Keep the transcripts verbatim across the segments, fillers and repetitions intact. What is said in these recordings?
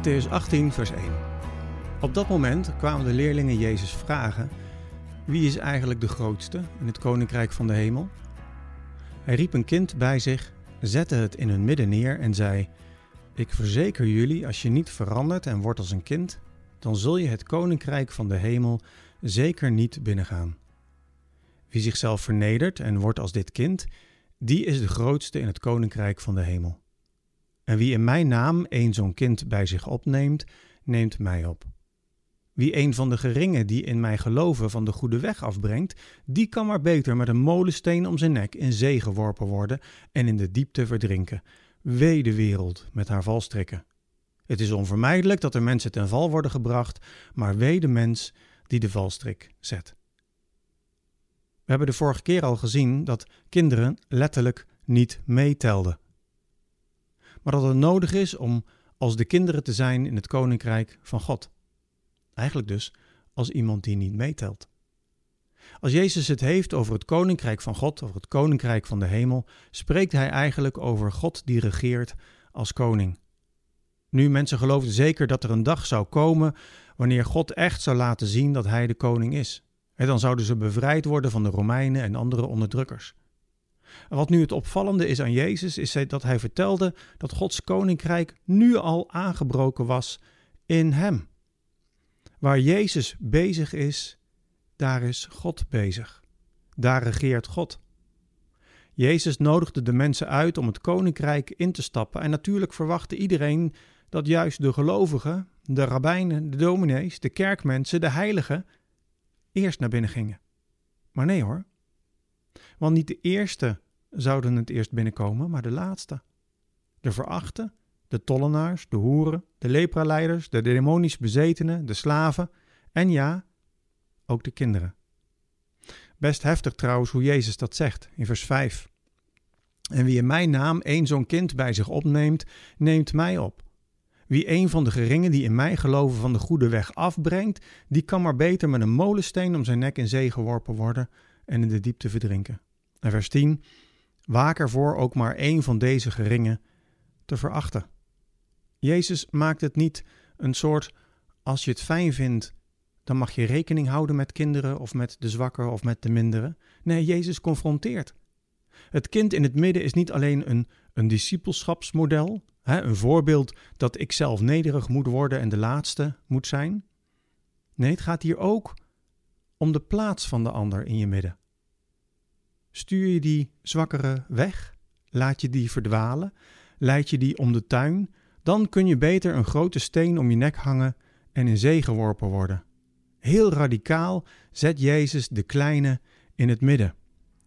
Matteüs achttien vers één. Op dat moment kwamen de leerlingen Jezus vragen: wie is eigenlijk de grootste in het koninkrijk van de hemel? Hij riep een kind bij zich, zette het in hun midden neer en zei: ik verzeker jullie, als je niet verandert en wordt als een kind, dan zul je het koninkrijk van de hemel zeker niet binnengaan. Wie zichzelf vernedert en wordt als dit kind, die is de grootste in het koninkrijk van de hemel. En wie in mijn naam een zo'n kind bij zich opneemt, neemt mij op. Wie een van de geringen die in mij geloven van de goede weg afbrengt, die kan maar beter met een molensteen om zijn nek in zee geworpen worden en in de diepte verdrinken. Wee de wereld met haar valstrikken. Het is onvermijdelijk dat er mensen ten val worden gebracht, maar wee de mens die de valstrik zet. We hebben de vorige keer al gezien dat kinderen letterlijk niet meetelden. Maar dat het nodig is om als de kinderen te zijn in het koninkrijk van God. Eigenlijk dus als iemand die niet meetelt. Als Jezus het heeft over het koninkrijk van God, over het koninkrijk van de hemel, spreekt hij eigenlijk over God die regeert als koning. Nu, mensen geloofden zeker dat er een dag zou komen wanneer God echt zou laten zien dat hij de koning is. En dan zouden ze bevrijd worden van de Romeinen en andere onderdrukkers. En wat nu het opvallende is aan Jezus, is dat hij vertelde dat Gods koninkrijk nu al aangebroken was in hem. Waar Jezus bezig is, daar is God bezig. Daar regeert God. Jezus nodigde de mensen uit om het koninkrijk in te stappen. En natuurlijk verwachtte iedereen dat juist de gelovigen, de rabbijnen, de dominees, de kerkmensen, de heiligen eerst naar binnen gingen. Maar nee hoor. Want niet de eerste zouden het eerst binnenkomen, maar de laatste. De verachten, de tollenaars, de hoeren, de lepraleiders, de demonisch bezetenen, de slaven en ja, ook de kinderen. Best heftig trouwens hoe Jezus dat zegt in vers vijf. En wie in mijn naam één zo'n kind bij zich opneemt, neemt mij op. Wie een van de geringen die in mij geloven van de goede weg afbrengt, die kan maar beter met een molensteen om zijn nek in zee geworpen worden en in de diepte verdrinken. En vers tien. Waak ervoor ook maar één van deze geringen te verachten. Jezus maakt het niet een soort, als je het fijn vindt, dan mag je rekening houden met kinderen of met de zwakker of met de mindere. Nee, Jezus confronteert. Het kind in het midden is niet alleen een, een discipelschapsmodel, hè, een voorbeeld dat ik zelf nederig moet worden en de laatste moet zijn. Nee, het gaat hier ook om de plaats van de ander in je midden. Stuur je die zwakkere weg? Laat je die verdwalen? Leid je die om de tuin? Dan kun je beter een grote steen om je nek hangen en in zee geworpen worden. Heel radicaal zet Jezus de kleine in het midden.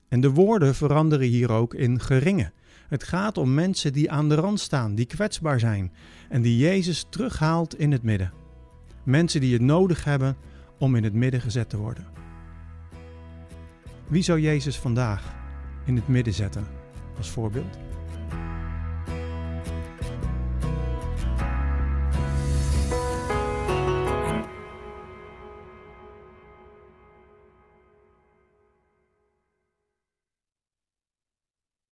En de woorden veranderen hier ook in geringen. Het gaat om mensen die aan de rand staan, die kwetsbaar zijn en die Jezus terughaalt in het midden. Mensen die het nodig hebben om in het midden gezet te worden. Wie zou Jezus vandaag in het midden zetten als voorbeeld?